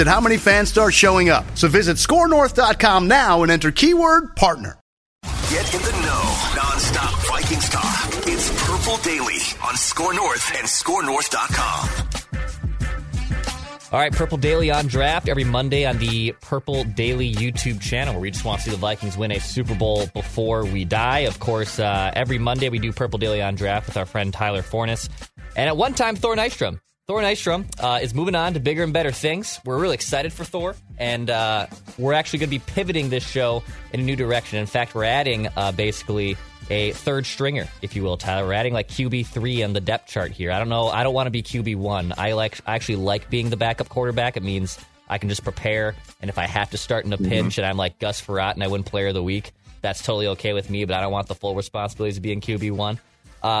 at how many fans start showing up. So visit scorenorth.com now and enter keyword partner. Get in the know, nonstop Vikings talk. It's Purple Daily on Score North and ScoreNorth.com. All right, Purple Daily on draft every Monday on the Purple Daily YouTube channel, where we just want to see the Vikings win a Super Bowl before we die. Of course, every Monday we do Purple Daily on draft with our friend Tyler Fornes. And at one time, Thor Nystrom. Thor Nystrom is moving on to bigger and better things. We're really excited for Thor, and we're actually going to be pivoting this show in a new direction. In fact, we're adding basically a third stringer, if you will, Tyler. We're adding like QB3 on the depth chart here. I don't know. I don't want to be QB1. I actually like being the backup quarterback. It means I can just prepare, and if I have to start in a pinch and I'm like Gus Frerot and I win Player of the Week, that's totally okay with me, but I don't want the full responsibilities of being QB1.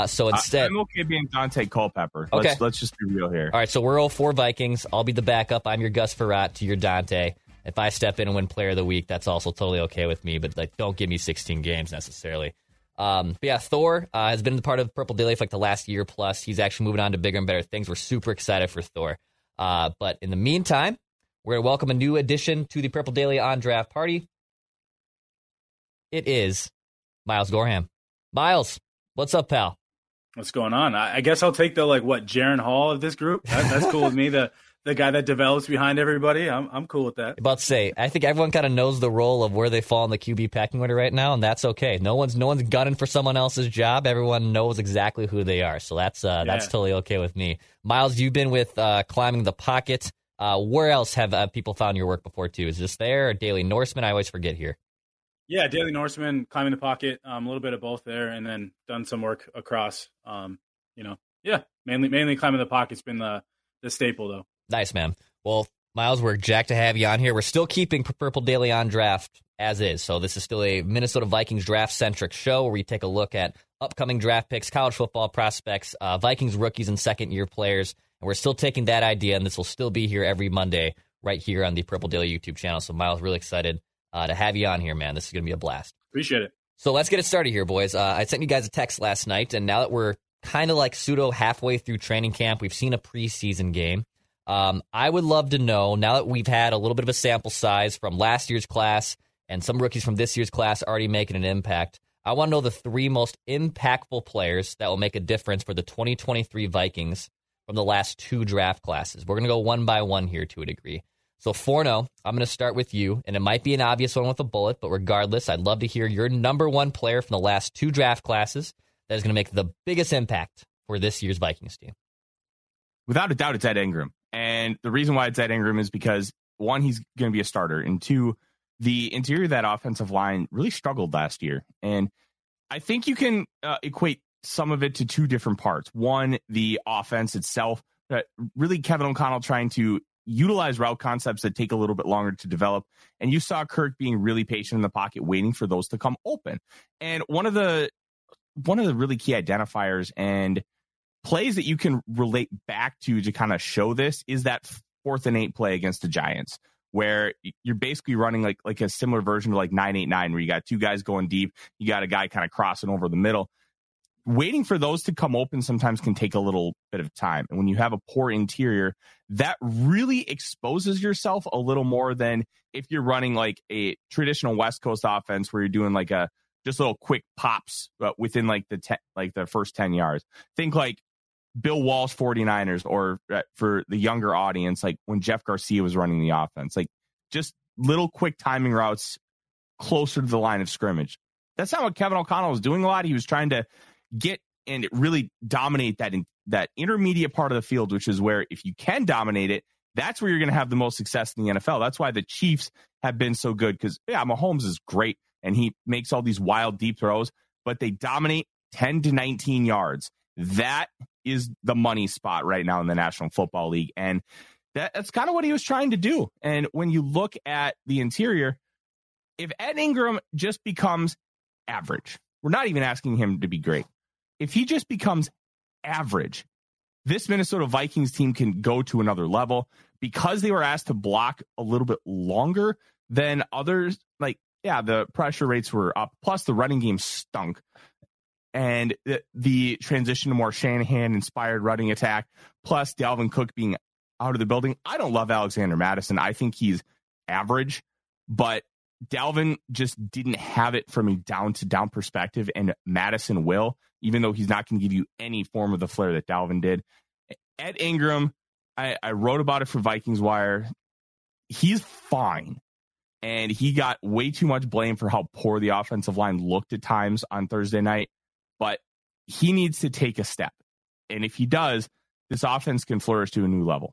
So instead, I'm okay being Dante Culpepper. Okay. Let's just be real here. All right, so we're 0-4 Vikings. I'll be the backup. I'm your Gus Frerot to your Dante. If I step in and win Player of the Week, that's also totally okay with me, but like, don't give me 16 games necessarily. But yeah, Thor has been part of Purple Daily for like the last year plus. He's actually moving on to bigger and better things. We're super excited for Thor. But in the meantime, we're going to welcome a new addition to the Purple Daily on draft party. It is Miles Gorham. Miles. What's up, pal? What's going on? I guess I'll take the Jaron Hall of this group. That's cool with me. The guy that develops behind everybody. I'm cool with that. About to say, I think everyone kind of knows the role of where they fall in the QB packing order right now, and that's okay. No one's gunning for someone else's job. Everyone knows exactly who they are, so that's totally okay with me. Miles, you've been with Climbing the Pocket. Where else have people found your work before too? Is this there or Daily Norseman? I always forget here. Yeah, Daily Norseman, Climbing the Pocket, a little bit of both there, and then done some work across, mainly Climbing the Pocket's been the staple, though. Nice, man. Well, Miles, we're jacked to have you on here. We're still keeping Purple Daily on draft as is, so this is still a Minnesota Vikings draft-centric show where we take a look at upcoming draft picks, college football prospects, Vikings rookies and second-year players, and we're still taking that idea, and this will still be here every Monday right here on the Purple Daily YouTube channel, so Miles, really excited to have you on here, man. This is going to be a blast. Appreciate it. So let's get it started here, boys. I sent you guys a text last night, and now that we're kind of like pseudo halfway through training camp, we've seen a preseason game. I would love to know, now that we've had a little bit of a sample size from last year's class and some rookies from this year's class already making an impact, I want to know the three most impactful players that will make a difference for the 2023 Vikings from the last two draft classes. We're going to go one by one here to a degree. So, Forno, I'm going to start with you, and it might be an obvious one with a bullet, but regardless, I'd love to hear your number one player from the last two draft classes that is going to make the biggest impact for this year's Vikings team. Without a doubt, it's Ed Ingram. And the reason why it's Ed Ingram is because, one, he's going to be a starter, and two, the interior of that offensive line really struggled last year. And I think you can equate some of it to two different parts. One, the offense itself, really Kevin O'Connell trying to utilize route concepts that take a little bit longer to develop. And you saw Kirk being really patient in the pocket, waiting for those to come open. And one of the really key identifiers and plays that you can relate back to kind of show this is that 4th and 8 play against the Giants, where you're basically running like a similar version to like 9-8-9, where you got two guys going deep. You got a guy kind of crossing over the middle. Waiting for those to come open sometimes can take a little bit of time. And when you have a poor interior, that really exposes yourself a little more than if you're running like a traditional West Coast offense where you're doing like a just little quick pops but within like the first 10 yards. Think like Bill Walsh 49ers, or for the younger audience, like when Jeff Garcia was running the offense, like just little quick timing routes closer to the line of scrimmage. That's not what Kevin O'Connell was doing a lot. He was trying to get and really dominate that intermediate part of the field, which is where if you can dominate it, that's where you're going to have the most success in the NFL. That's why the Chiefs have been so good because, Mahomes is great and he makes all these wild deep throws, but they dominate 10 to 19 yards. That is the money spot right now in the National Football League. And that's kind of what he was trying to do. And when you look at the interior, if Ed Ingram just becomes average, we're not even asking him to be great. If he just becomes average, this Minnesota Vikings team can go to another level because they were asked to block a little bit longer than others. The pressure rates were up. Plus, the running game stunk. And the transition to more Shanahan-inspired running attack, plus Dalvin Cook being out of the building. I don't love Alexander Mattison. I think he's average, but Dalvin just didn't have it from a down-to-down perspective, and Madison will, even though he's not going to give you any form of the flair that Dalvin did. Ed Ingram, I wrote about it for Vikings Wire. He's fine. And he got way too much blame for how poor the offensive line looked at times on Thursday night. But he needs to take a step. And if he does, this offense can flourish to a new level.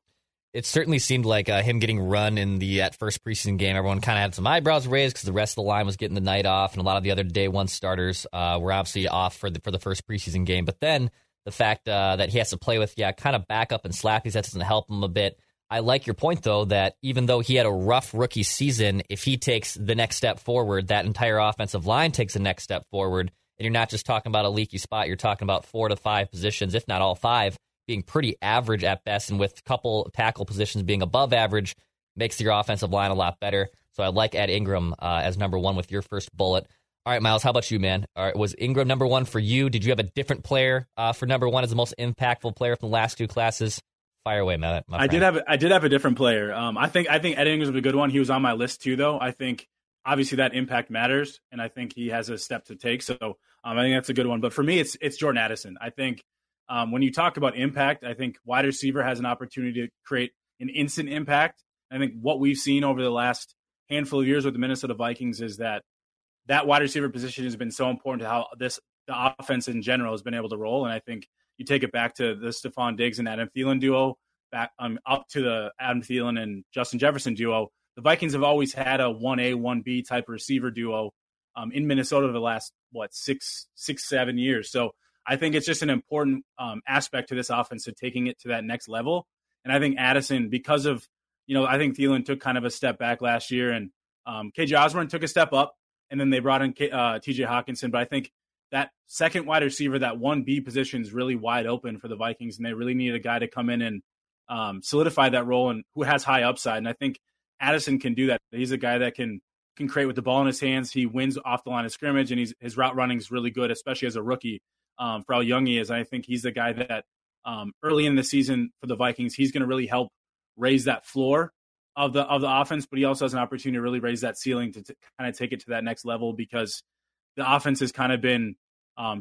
It certainly seemed like him getting run in that first preseason game. Everyone kind of had some eyebrows raised because the rest of the line was getting the night off. And a lot of the other day one starters were obviously off for the first preseason game. But then the fact that he has to play with, kind of back up and slappies, that doesn't help him a bit. I like your point, though, that even though he had a rough rookie season, if he takes the next step forward, that entire offensive line takes the next step forward. And you're not just talking about a leaky spot. You're talking about 4 to 5 positions, if not all 5, being pretty average at best. And with a couple tackle positions being above average, makes your offensive line a lot better. So I like Ed Ingram as number one with your first bullet. All right, Miles, how about you, man? All right, was Ingram number one for you? Did you have a different player for number one as the most impactful player from the last two classes? Fire away, Matt. I did have a different player. I think Ed Ingram was a good one. He was on my list too, though. I think obviously that impact matters, and I think he has a step to take. So I think that's a good one. But for me, it's Jordan Addison. I think when you talk about impact, I think wide receiver has an opportunity to create an instant impact. I think what we've seen over the last handful of years with the Minnesota Vikings is that wide receiver position has been so important to how the offense in general has been able to roll. And I think you take it back to the Stephon Diggs and Adam Thielen duo, back up to the Adam Thielen and Justin Jefferson duo. The Vikings have always had a 1A, 1B type receiver duo in Minnesota over the last, 6-7 years. So I think it's just an important aspect to this offense of taking it to that next level. And I think Addison, because of, I think Thielen took kind of a step back last year, and K.J. Osborne took a step up, and then they brought in T.J. Hockenson. But I think that second wide receiver, that 1B position is really wide open for the Vikings, and they really need a guy to come in and solidify that role and who has high upside. And I think Addison can do that. He's a guy that can create with the ball in his hands. He wins off the line of scrimmage, and his route running is really good, especially as a rookie for how young he is. And I think he's the guy that early in the season for the Vikings, he's going to really help raise that floor of the offense, but he also has an opportunity to really raise that ceiling to kind of take it to that next level, because the offense has kind of been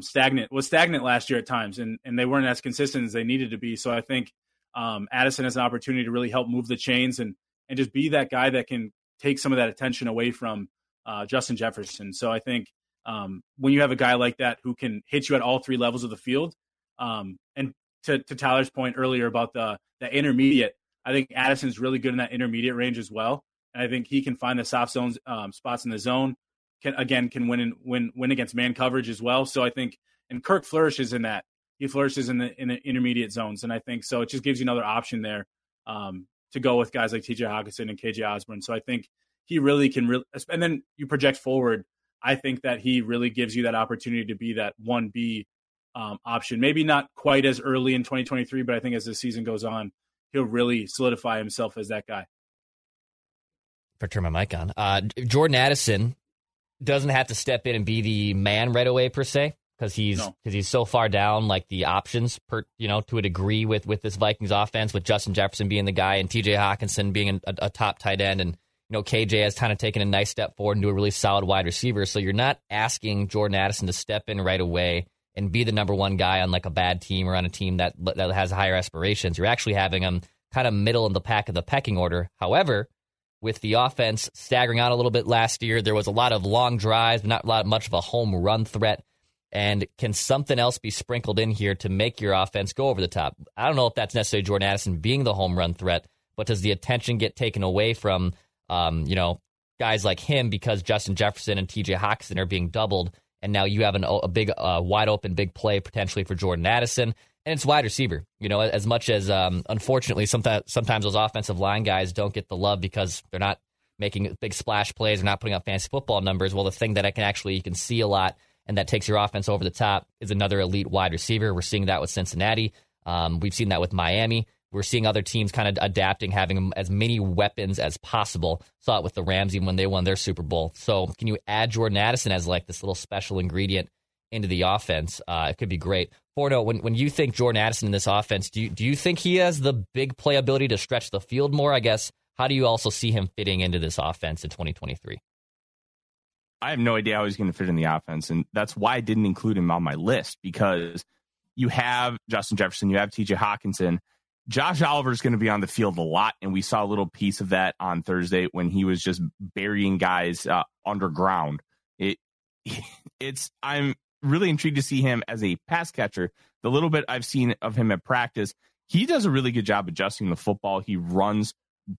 stagnant last year at times, and they weren't as consistent as they needed to be. So I think Addison has an opportunity to really help move the chains and just be that guy that can take some of that attention away from Justin Jefferson. So I think when you have a guy like that who can hit you at all three levels of the field, and to Tyler's point earlier about the intermediate, I think Addison's really good in that intermediate range as well. And I think he can find the soft zones, spots in the zone, can win against man coverage as well. So I think, and Kirk flourishes in that. He flourishes in the intermediate zones. And I think, so it just gives you another option there to go with guys like T.J. Hockenson and K.J. Osborne. So I think he really can and then you project forward. I think that he really gives you that opportunity to be that 1B option. Maybe not quite as early in 2023, but I think as the season goes on, he'll really solidify himself as that guy. If I turn my mic on, Jordan Addison doesn't have to step in and be the man right away per se, because he's so far down the options to a degree with this Vikings offense, with Justin Jefferson being the guy and T.J. Hockenson being a top tight end, and K.J. has kind of taken a nice step forward into a really solid wide receiver. So you're not asking Jordan Addison to step in right away and be the number one guy on a bad team or on a team that has higher aspirations. You're actually having him kind of middle in the pack of the pecking order. However, with the offense staggering out a little bit last year. There was a lot of long drives, not much of a home run threat. And can something else be sprinkled in here to make your offense go over the top? I don't know if that's necessarily Jordan Addison being the home run threat, but does the attention get taken away from, guys like him because Justin Jefferson and T.J. Hockenson are being doubled, and now you have a big, wide-open big play potentially for Jordan Addison, and it's wide receiver. You know, as much as, unfortunately, sometimes those offensive line guys don't get the love because they're not making big splash plays, they're not putting up fantasy football numbers. Well, the thing that you can see a lot, and that takes your offense over the top, is another elite wide receiver. We're seeing that with Cincinnati. We've seen that with Miami. We're seeing other teams kind of adapting, having as many weapons as possible. Saw it with the Rams even when they won their Super Bowl. So can you add Jordan Addison as like this little special ingredient into the offense? It could be great. Forno, when you think Jordan Addison in this offense, do you think he has the big play ability to stretch the field more, I guess? How do you also see him fitting into this offense in 2023? I have no idea how he's going to fit in the offense, and that's why I didn't include him on my list, because you have Justin Jefferson, you have T.J. Hockenson. Josh Oliver is going to be on the field a lot, and we saw a little piece of that on Thursday when he was just burying guys underground. I'm really intrigued to see him as a pass catcher. The little bit I've seen of him at practice, he does a really good job adjusting the football. He runs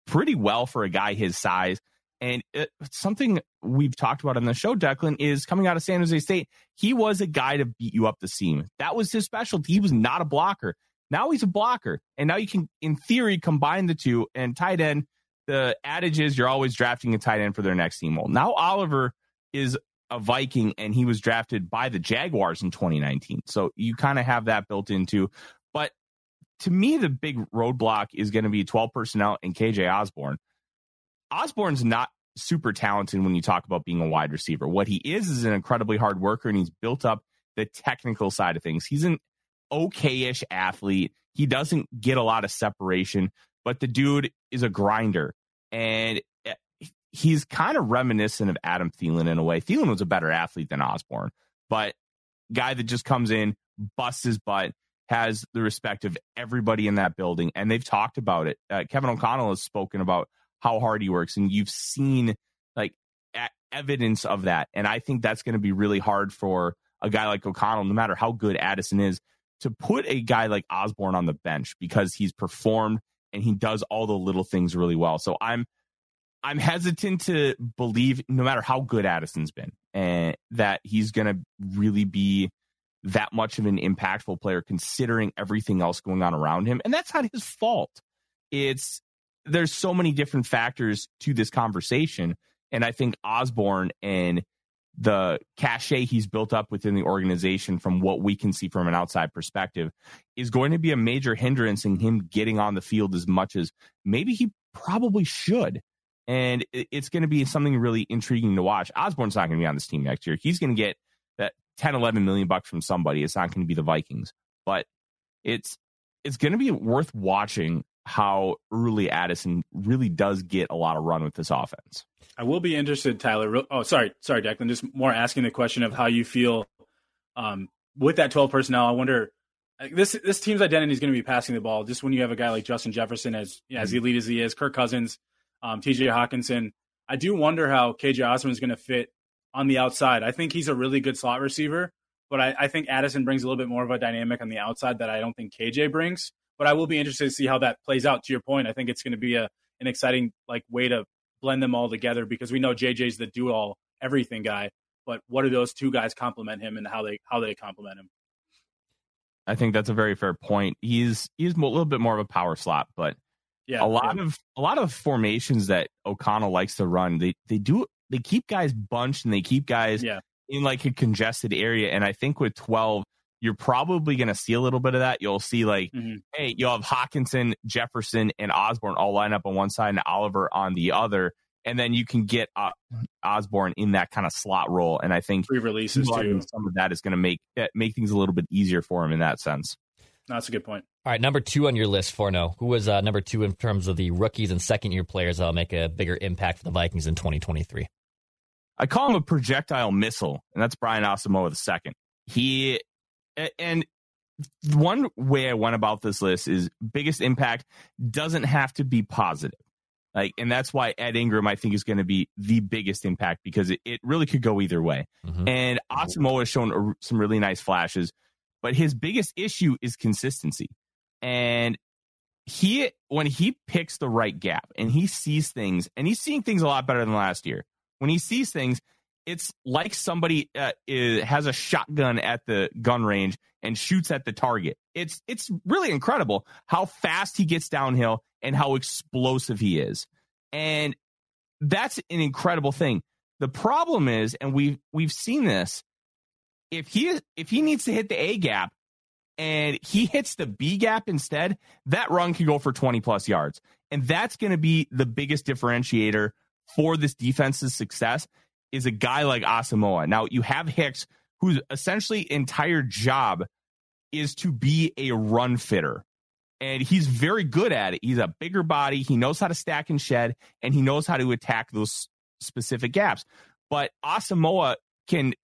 pretty well for a guy his size. And something we've talked about on the show, Declan, is coming out of San Jose State, he was a guy to beat you up the seam. That was his specialty. He was not a blocker. Now he's a blocker. And now you can, in theory, combine the two. And tight end, the adage is you're always drafting a tight end for their next team. Well, now Oliver is a Viking, and he was drafted by the Jaguars in 2019. So you kind of have that built into. But to me, the big roadblock is going to be 12 personnel and K.J. Osborne. Osborne's not super talented when you talk about being a wide receiver. What he is an incredibly hard worker, and he's built up the technical side of things. He's an okay-ish athlete. He doesn't get a lot of separation, but the dude is a grinder, and he's kind of reminiscent of Adam Thielen in a way. Thielen was a better athlete than Osborne, but guy that just comes in, busts his butt, has the respect of everybody in that building, and they've talked about it. Kevin O'Connell has spoken about how hard he works, and you've seen like evidence of that. And I think that's going to be really hard for a guy like O'Connell, no matter how good Addison is, to put a guy like Osborne on the bench, because he's performed and he does all the little things really well. So I'm hesitant to believe, no matter how good Addison's been, and that he's going to really be that much of an impactful player, considering everything else going on around him. And that's not his fault. There's so many different factors to this conversation. And I think Osborne and the cachet he's built up within the organization, from what we can see from an outside perspective, is going to be a major hindrance in him getting on the field as much as maybe he probably should. And it's going to be something really intriguing to watch. Osborne's not going to be on this team next year. He's going to get that $10-11 million from somebody. It's not going to be the Vikings, but it's going to be worth watching how early Addison really does get a lot of run with this offense. I will be interested, Tyler. Oh, sorry, Declan. Just more asking the question of how you feel with that 12 personnel. I wonder, this team's identity is going to be passing the ball. Just when you have a guy like Justin Jefferson as elite as he is, Kirk Cousins, T.J. Hockenson, I do wonder how K.J. Osborne is going to fit on the outside. I think he's a really good slot receiver, but I think Addison brings a little bit more of a dynamic on the outside that I don't think K.J. brings. But I will be interested to see how that plays out. To your point, I think it's going to be an exciting way to blend them all together, because we know JJ's the do-all, everything guy. But what do those two guys complement him, and how they complement him? I think that's a very fair point. He's a little bit more of a power slot, but yeah, a lot of formations that O'Connell likes to run, they keep guys bunched, and they keep guys in like a congested area. And I think with 12. You're probably going to see a little bit of that. You'll see hey, you'll have Hockenson, Jefferson, and Osborne all line up on one side and Oliver on the other. And then you can get Osborne in that kind of slot role. And I think free releases too. Some of that is going to make things a little bit easier for him in that sense. No, that's a good point. All right, number two on your list, Forno. Who was number two in terms of the rookies and second-year players that'll make a bigger impact for the Vikings in 2023? I call him a projectile missile, and that's Brian Asamoah II. And one way I went about this list is biggest impact doesn't have to be positive. And that's why Ed Ingram, I think, is going to be the biggest impact, because it really could go either way. Mm-hmm. And Asamoah has shown some really nice flashes, but his biggest issue is consistency. And when he picks the right gap and he sees things, and he's seeing things a lot better than last year. When he sees things, it's like somebody has a shotgun at the gun range and shoots at the target. It's really incredible how fast he gets downhill and how explosive he is. And that's an incredible thing. The problem is, and we've seen this, if he needs to hit the A gap and he hits the B gap instead, that run can go for 20 plus yards. And that's going to be the biggest differentiator for this defense's success, is a guy like Asamoah. Now you have Hicks, whose essentially entire job is to be a run fitter. And he's very good at it. He's a bigger body. He knows how to stack and shed, and he knows how to attack those specific gaps. But Asamoah can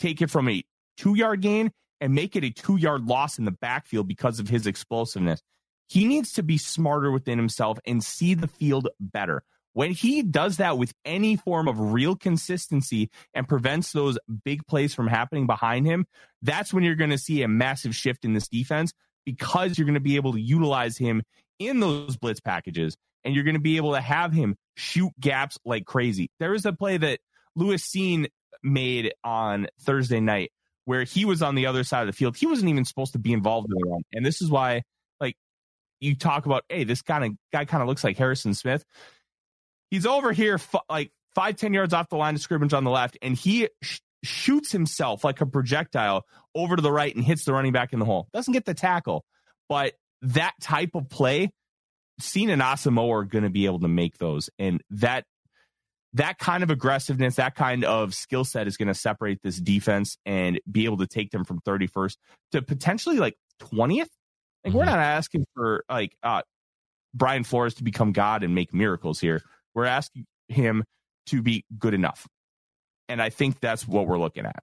take it from a 2-yard gain and make it a 2-yard loss in the backfield because of his explosiveness. He needs to be smarter within himself and see the field better. When he does that with any form of real consistency and prevents those big plays from happening behind him, that's when you're going to see a massive shift in this defense, because you're going to be able to utilize him in those blitz packages, and you're going to be able to have him shoot gaps like crazy. There was a play that Lewis Seen made on Thursday night where he was on the other side of the field. He wasn't even supposed to be involved in the run. And this is why, like, you talk about, hey, this guy kind of looks like Harrison Smith. He's over here, 5-10 yards off the line of scrimmage on the left, and he shoots himself like a projectile over to the right and hits the running back in the hole. Doesn't get the tackle, but that type of play, Seen and Asamoah are going to be able to make those. And that kind of aggressiveness, that kind of skill set is going to separate this defense and be able to take them from 31st to potentially 20th. Mm-hmm. We're not asking for Brian Flores to become God and make miracles here. We're asking him to be good enough. And I think that's what we're looking at.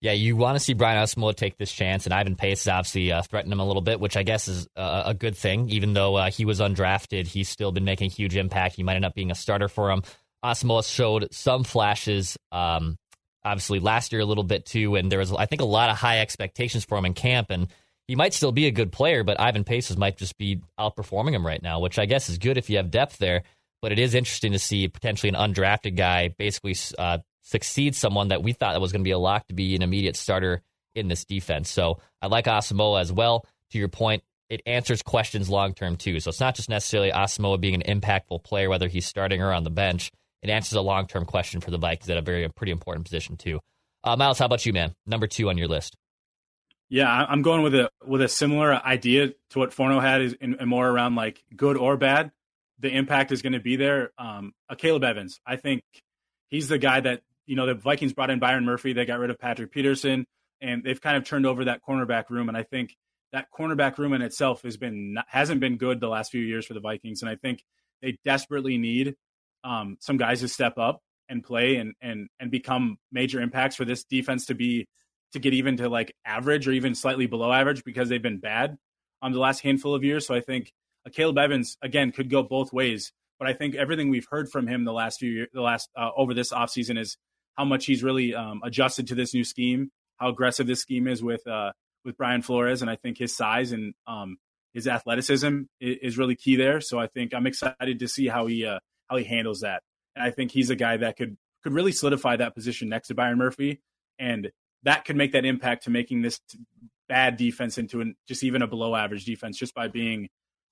Yeah, you want to see Brian Asamoah take this chance, and Ivan Pace is obviously threatening him a little bit, which I guess is a good thing. Even though he was undrafted, he's still been making a huge impact. He might end up being a starter for him. Asamoah showed some flashes, obviously, last year a little bit too, and there was, I think, a lot of high expectations for him in camp, and he might still be a good player, but Ivan Pace might just be outperforming him right now, which I guess is good if you have depth there, but it is interesting to see potentially an undrafted guy basically succeed someone that we thought that was going to be a lock to be an immediate starter in this defense. So I like Asamoah as well. To your point, it answers questions long-term too. So it's not just necessarily Asamoah being an impactful player, whether he's starting or on the bench. It answers a long-term question for the Vikings at a pretty important position too. Miles, how about you, man? Number two on your list. Yeah, I'm going with a similar idea to what Forno had, is and more around good or bad. The impact is going to be there. Caleb Evans, I think he's the guy that, the Vikings brought in Byron Murphy. They got rid of Patrick Peterson, and they've kind of turned over that cornerback room. And I think that cornerback room in itself hasn't been good the last few years for the Vikings. And I think they desperately need some guys to step up and play and become major impacts for this defense to get even to average or even slightly below average, because they've been bad the last handful of years. So I think Caleb Evans, again, could go both ways. But I think everything we've heard from him the last few years, over this offseason, is how much he's really adjusted to this new scheme, how aggressive this scheme is with Brian Flores. And I think his size and his athleticism is really key there. So I think I'm excited to see how he handles that. And I think he's a guy that could really solidify that position next to Byron Murphy. And that could make that impact to making this bad defense into just even a below average defense, just by being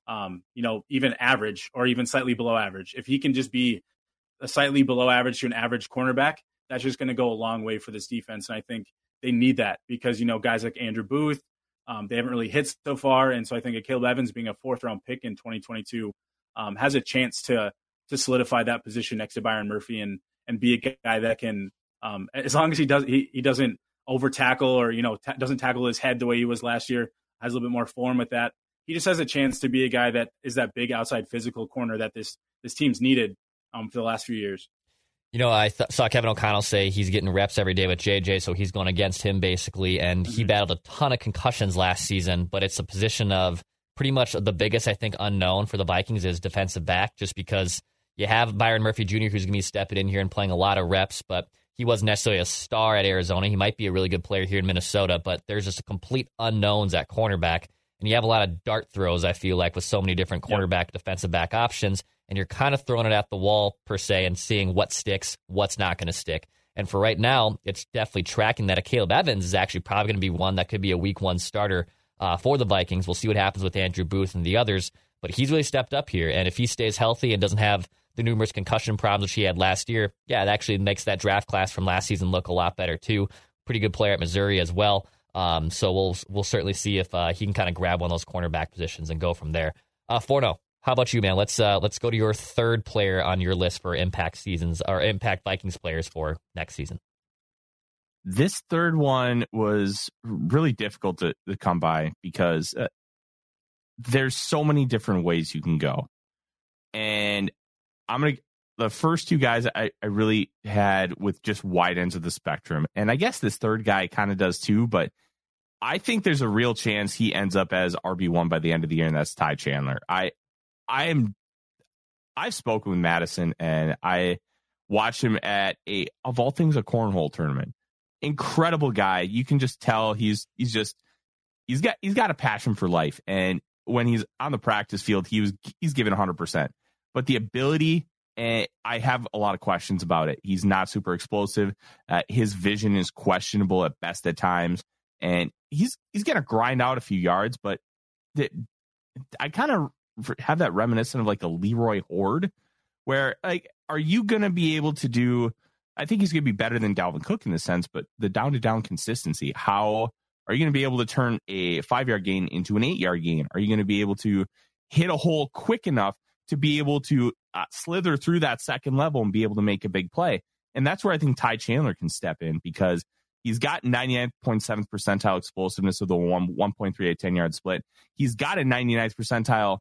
even average or even slightly below average. If he can just be a slightly below average to an average cornerback, that's just going to go a long way for this defense. And I think they need that, because, guys like Andrew Booth, they haven't really hit so far. And so I think Caleb Evans being a 4th round pick in 2022 has a chance to solidify that position next to Byron Murphy and be a guy that can, as long as he doesn't over tackle or, doesn't tackle his head the way he was last year, has a little bit more form with that. He just has a chance to be a guy that is that big outside physical corner that this team's needed for the last few years. I saw Kevin O'Connell say he's getting reps every day with JJ, so he's going against him basically. And he battled a ton of concussions last season, but it's a position of pretty much the biggest, I think, unknown for the Vikings is defensive back, just because you have Byron Murphy Jr., who's going to be stepping in here and playing a lot of reps, but he wasn't necessarily a star at Arizona. He might be a really good player here in Minnesota, but there's just a complete unknowns at cornerback. And you have a lot of dart throws, I feel like, with so many different cornerback, defensive back options. And you're kind of throwing it at the wall, per se, and seeing what sticks, what's not going to stick. And for right now, it's definitely tracking that Caleb Evans is actually probably going to be one that could be a week one starter for the Vikings. We'll see what happens with Andrew Booth and the others. But he's really stepped up here. And if he stays healthy and doesn't have the numerous concussion problems which he had last year, it actually makes that draft class from last season look a lot better, too. Pretty good player at Missouri as well. So we'll certainly see if he can kind of grab one of those cornerback positions and go from there. Forno, how about you, man? Let's go to your third player on your list for impact seasons or impact Vikings players for next season. This third one was really difficult to come by because there's so many different ways you can go. And the first two guys I really had with just wide ends of the spectrum. And I guess this third guy kind of does too, but I think there's a real chance he ends up as RB1 by the end of the year, and that's Ty Chandler. I've spoken with Madison, and I watched him at a cornhole tournament. Incredible guy. You can just tell he's got a passion for life. And when he's on the practice field, he's given 100%. But the ability, and I have a lot of questions about it. He's not super explosive. His vision is questionable at best at times, and he's going to grind out a few yards. But I kind of have that reminiscent of like a Leroy Horde, where like, are you going to be able to do? I think he's going to be better than Dalvin Cook in the sense, but the down to down consistency. How are you going to be able to turn a 5-yard gain into an 8-yard gain? Are you going to be able to hit a hole quick enough to be able to slither through that second level and be able to make a big play? And that's where I think Ty Chandler can step in, because he's got 99.7th percentile explosiveness of the 1.38 10-yard split. He's got a 99th percentile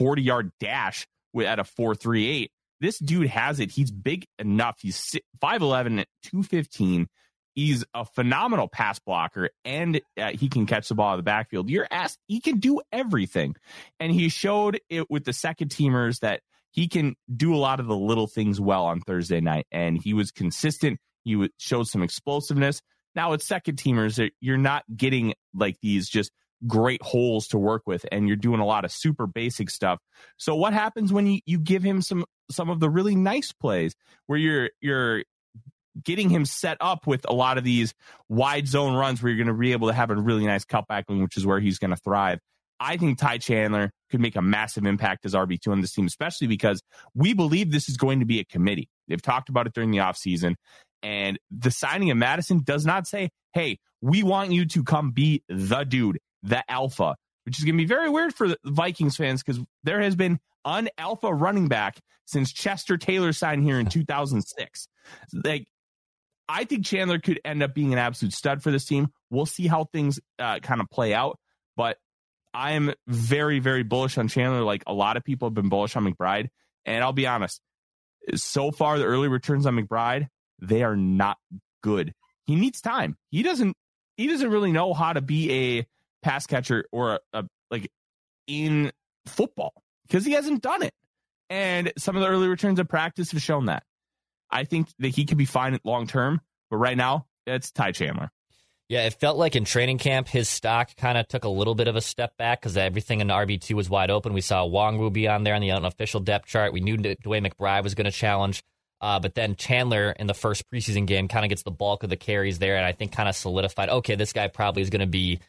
40-yard dash at a 4.38. This dude has it. He's big enough. He's 5'11", 215. He's a phenomenal pass blocker, and he can catch the ball out of the backfield. You're asked, he can do everything. And he showed it with the second teamers that he can do a lot of the little things well on Thursday night. And he was consistent. He showed some explosiveness. Now it's second teamers. You're not getting like these just great holes to work with, and you're doing a lot of super basic stuff. So what happens when you give him some of the really nice plays where you're getting him set up with a lot of these wide zone runs where you're going to be able to have a really nice cutback, which is where he's going to thrive? I think Ty Chandler could make a massive impact as RB2 on this team, especially because we believe this is going to be a committee. They've talked about it during the offseason, and the signing of Madison does not say, hey, we want you to come be the dude, the alpha, which is going to be very weird for the Vikings fans, because there has been an alpha running back since Chester Taylor signed here in 2006. I think Chandler could end up being an absolute stud for this team. We'll see how things kind of play out, but I am very, very bullish on Chandler. Like a lot of people have been bullish on McBride, and I'll be honest, so far the early returns on McBride, they are not good. He needs time. He doesn't really know how to be a pass catcher or like in football, because he hasn't done it. And some of the early returns of practice have shown that. I think that he could be fine long term, but right now it's Ty Chandler. Yeah, it felt like in training camp, his stock kind of took a little bit of a step back because everything in RB2 was wide open. We saw Wongwu be on there on the unofficial depth chart. We knew DeWayne McBride was going to challenge, but then Chandler in the first preseason game kind of gets the bulk of the carries there, and I think kind of solidified, okay, this guy probably is going to be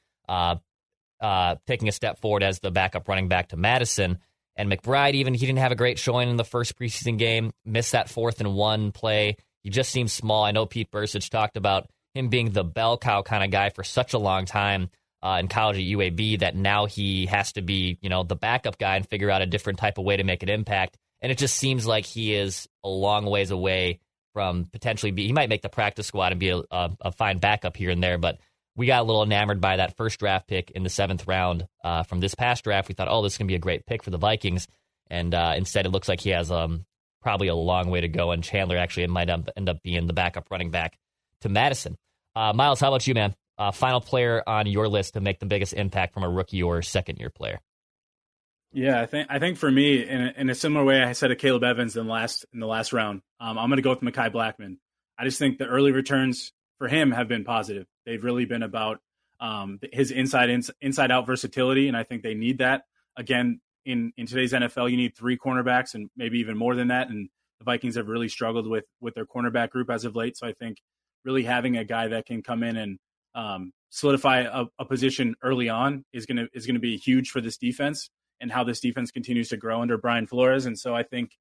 taking a step forward as the backup running back to Madison. And McBride, even, he didn't have a great showing in the first preseason game, missed that 4th-and-1 play. He just seems small. I know Pete Bursich talked about him being the bell cow kind of guy for such a long time. in college at UAB, that now he has to be, you know, the backup guy and figure out a different type of way to make an impact. And it just seems like he is a long ways away from potentially be. He might make the practice squad and be a fine backup here and there, but we got a little enamored by that first draft pick in the seventh round from this past draft. We thought, oh, this is going to be a great pick for the Vikings. And instead, it looks like he has probably a long way to go. And Chandler actually might end up being the backup running back to Madison. Miles, how about you, man? Final player on your list to make the biggest impact from a rookie or second-year player. Yeah, I think for me, in a similar way I said to Caleb Evans in the last round, I'm going to go with Mekhi Blackmon. I just think the early returns for him have been positive. They've really been about his inside-out versatility, and I think they need that. Again, in today's NFL, you need three cornerbacks and maybe even more than that, and the Vikings have really struggled with their cornerback group as of late, so I think really having a guy that can come in and solidify a position early on is gonna be huge for this defense and how this defense continues to grow under Brian Flores. And so I think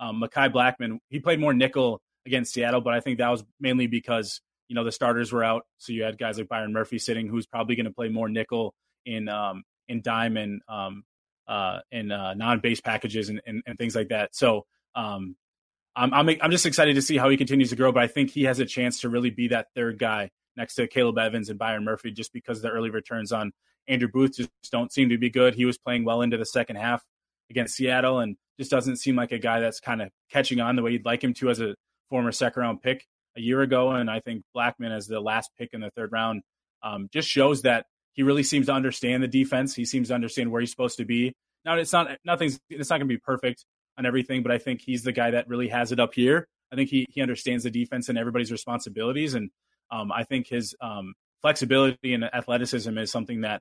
Mekhi Blackmon, he played more nickel against Seattle, but I think that was mainly because, you know, the starters were out. So you had guys like Byron Murphy sitting, who's probably going to play more nickel in dime and in non-base packages and things like that. So I'm just excited to see how he continues to grow, but I think he has a chance to really be that third guy next to Caleb Evans and Byron Murphy, just because the early returns on Andrew Booth just don't seem to be good. He was playing well into the second half against Seattle and just doesn't seem like a guy that's kind of catching on the way you'd like him to as a former second-round pick a year ago. And I think Blackmon, as the last pick in the third round, just shows that he really seems to understand the defense. He seems to understand where he's supposed to be. Now, it's not going to be perfect on everything, but I think he's the guy that really has it up here. I think he understands the defense and everybody's responsibilities. And I think his flexibility and athleticism is something that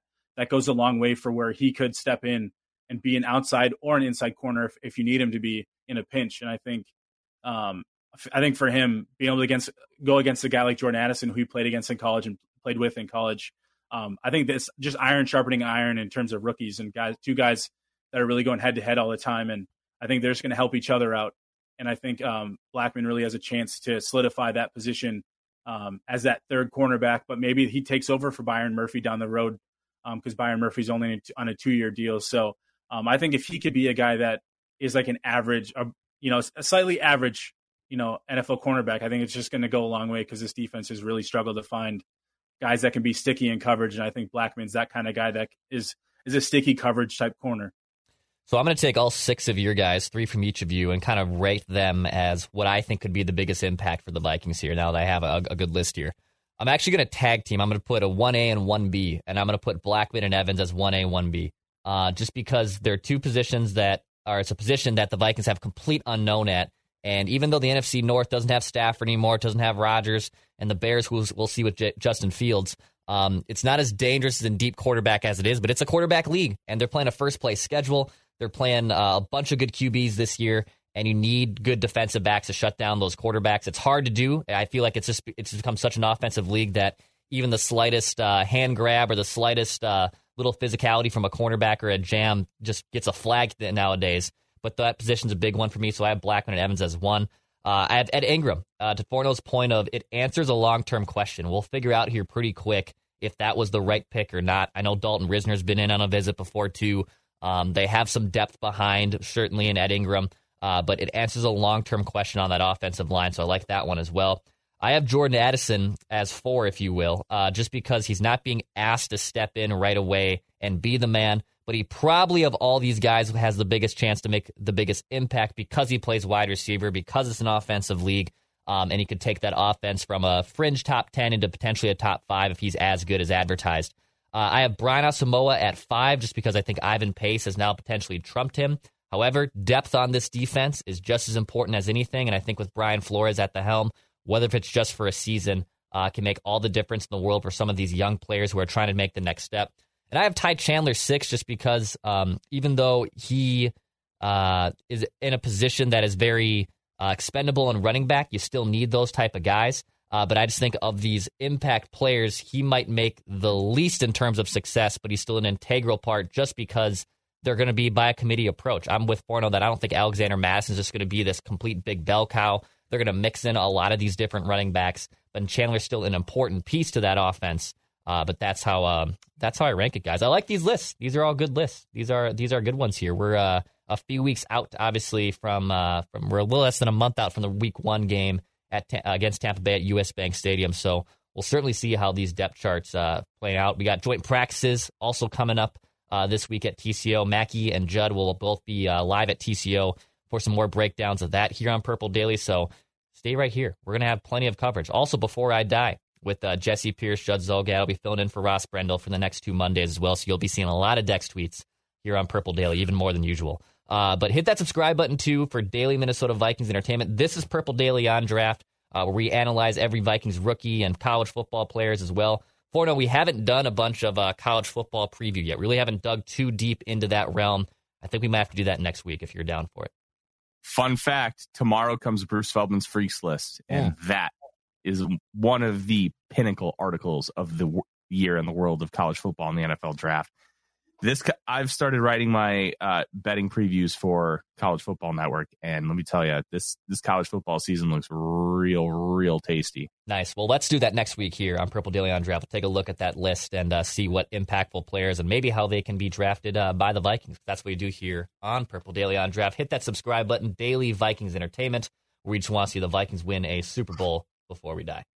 goes a long way for where he could step in and be an outside or an inside corner if you need him to be in a pinch. And I think for him, being able to go against a guy like Jordan Addison, who he played against in college and played with in college, I think that's just iron sharpening iron in terms of rookies and two guys that are really going head-to-head all the time. And I think they're just going to help each other out. And I think Blackmon really has a chance to solidify that position as that third cornerback, but maybe he takes over for Byron Murphy down the road because Byron Murphy's only on a 2-year deal. So I think if he could be a guy that is like an average, a slightly average, NFL cornerback, I think it's just going to go a long way because this defense has really struggled to find guys that can be sticky in coverage. And I think Blackman's that kind of guy that is a sticky coverage type corner. So I'm going to take all six of your guys, three from each of you, and kind of rate them as what I think could be the biggest impact for the Vikings here, now that I have a good list here. I'm actually going to tag team. I'm going to put a 1A and 1B, and I'm going to put Blackmon and Evans as 1A, 1B, just because they're two positions it's a position that the Vikings have complete unknown at. And even though the NFC North doesn't have Stafford anymore, it doesn't have Rodgers, and the Bears, who we'll see with Justin Fields, it's not as dangerous as in deep quarterback as it is, but it's a quarterback league, and they're playing a first-place schedule. They're playing a bunch of good QBs this year, and you need good defensive backs to shut down those quarterbacks. It's hard to do. I feel like it's become such an offensive league that even the slightest hand grab or the slightest little physicality from a cornerback or a jam just gets a flag nowadays. But that position's a big one for me, so I have Blackmon and Evans as one. I have Ed Ingram. To Forno's point of it answers a long-term question. We'll figure out here pretty quick if that was the right pick or not. I know Dalton Risner's been in on a visit before, too. They have some depth behind, certainly in Ed Ingram, but it answers a long-term question on that offensive line, so I like that one as well. I have Jordan Addison as 4, if you will, just because he's not being asked to step in right away and be the man, but he probably of all these guys has the biggest chance to make the biggest impact because he plays wide receiver, because it's an offensive league, and he could take that offense from a fringe top 10 into potentially a top 5 if he's as good as advertised. I have Brian Asamoah at 5 just because I think Ivan Pace has now potentially trumped him. However, depth on this defense is just as important as anything, and I think with Brian Flores at the helm, whether if it's just for a season, can make all the difference in the world for some of these young players who are trying to make the next step. And I have Ty Chandler 6 just because even though he is in a position that is very expendable in running back, you still need those type of guys. But I just think of these impact players, he might make the least in terms of success, but he's still an integral part just because they're going to be by a committee approach. I'm with Forno that I don't think Alexander Mattison is just going to be this complete big bell cow. They're going to mix in a lot of these different running backs, but Chandler's still an important piece to that offense. But that's how I rank it, guys. I like these lists. These are all good lists. These are good ones here. We're a few weeks out, obviously, from we're a little less than a month out from the Week 1 game against Tampa Bay at U.S. Bank Stadium. So we'll certainly see how these depth charts play out. We got joint practices also coming up this week at TCO. Mackey and Judd will both be live at TCO for some more breakdowns of that here on Purple Daily. So stay right here. We're going to have plenty of coverage. Also, Before I Die with Jesse Pierce, Judd Zolgad will be filling in for Ross Brendel for the next 2 Mondays as well. So you'll be seeing a lot of Dex tweets here on Purple Daily, even more than usual. But hit that subscribe button, too, for daily Minnesota Vikings entertainment. This is Purple Daily on Draft, where we analyze every Vikings rookie and college football players as well. For now, we haven't done a bunch of college football preview yet. Really haven't dug too deep into that realm. I think we might have to do that next week if you're down for it. Fun fact, tomorrow comes Bruce Feldman's Freaks List, and that is one of the pinnacle articles of the year in the world of college football and the NFL draft. I've started writing my betting previews for College Football Network, and let me tell you, this college football season looks real tasty. Nice. Well, let's do that next week here on Purple Daily on Draft. We'll take a look at that list and see what impactful players and maybe how they can be drafted by the Vikings. That's what we do here on Purple Daily on Draft. Hit that subscribe button, Daily Vikings Entertainment. We just want to see the Vikings win a Super Bowl before we die.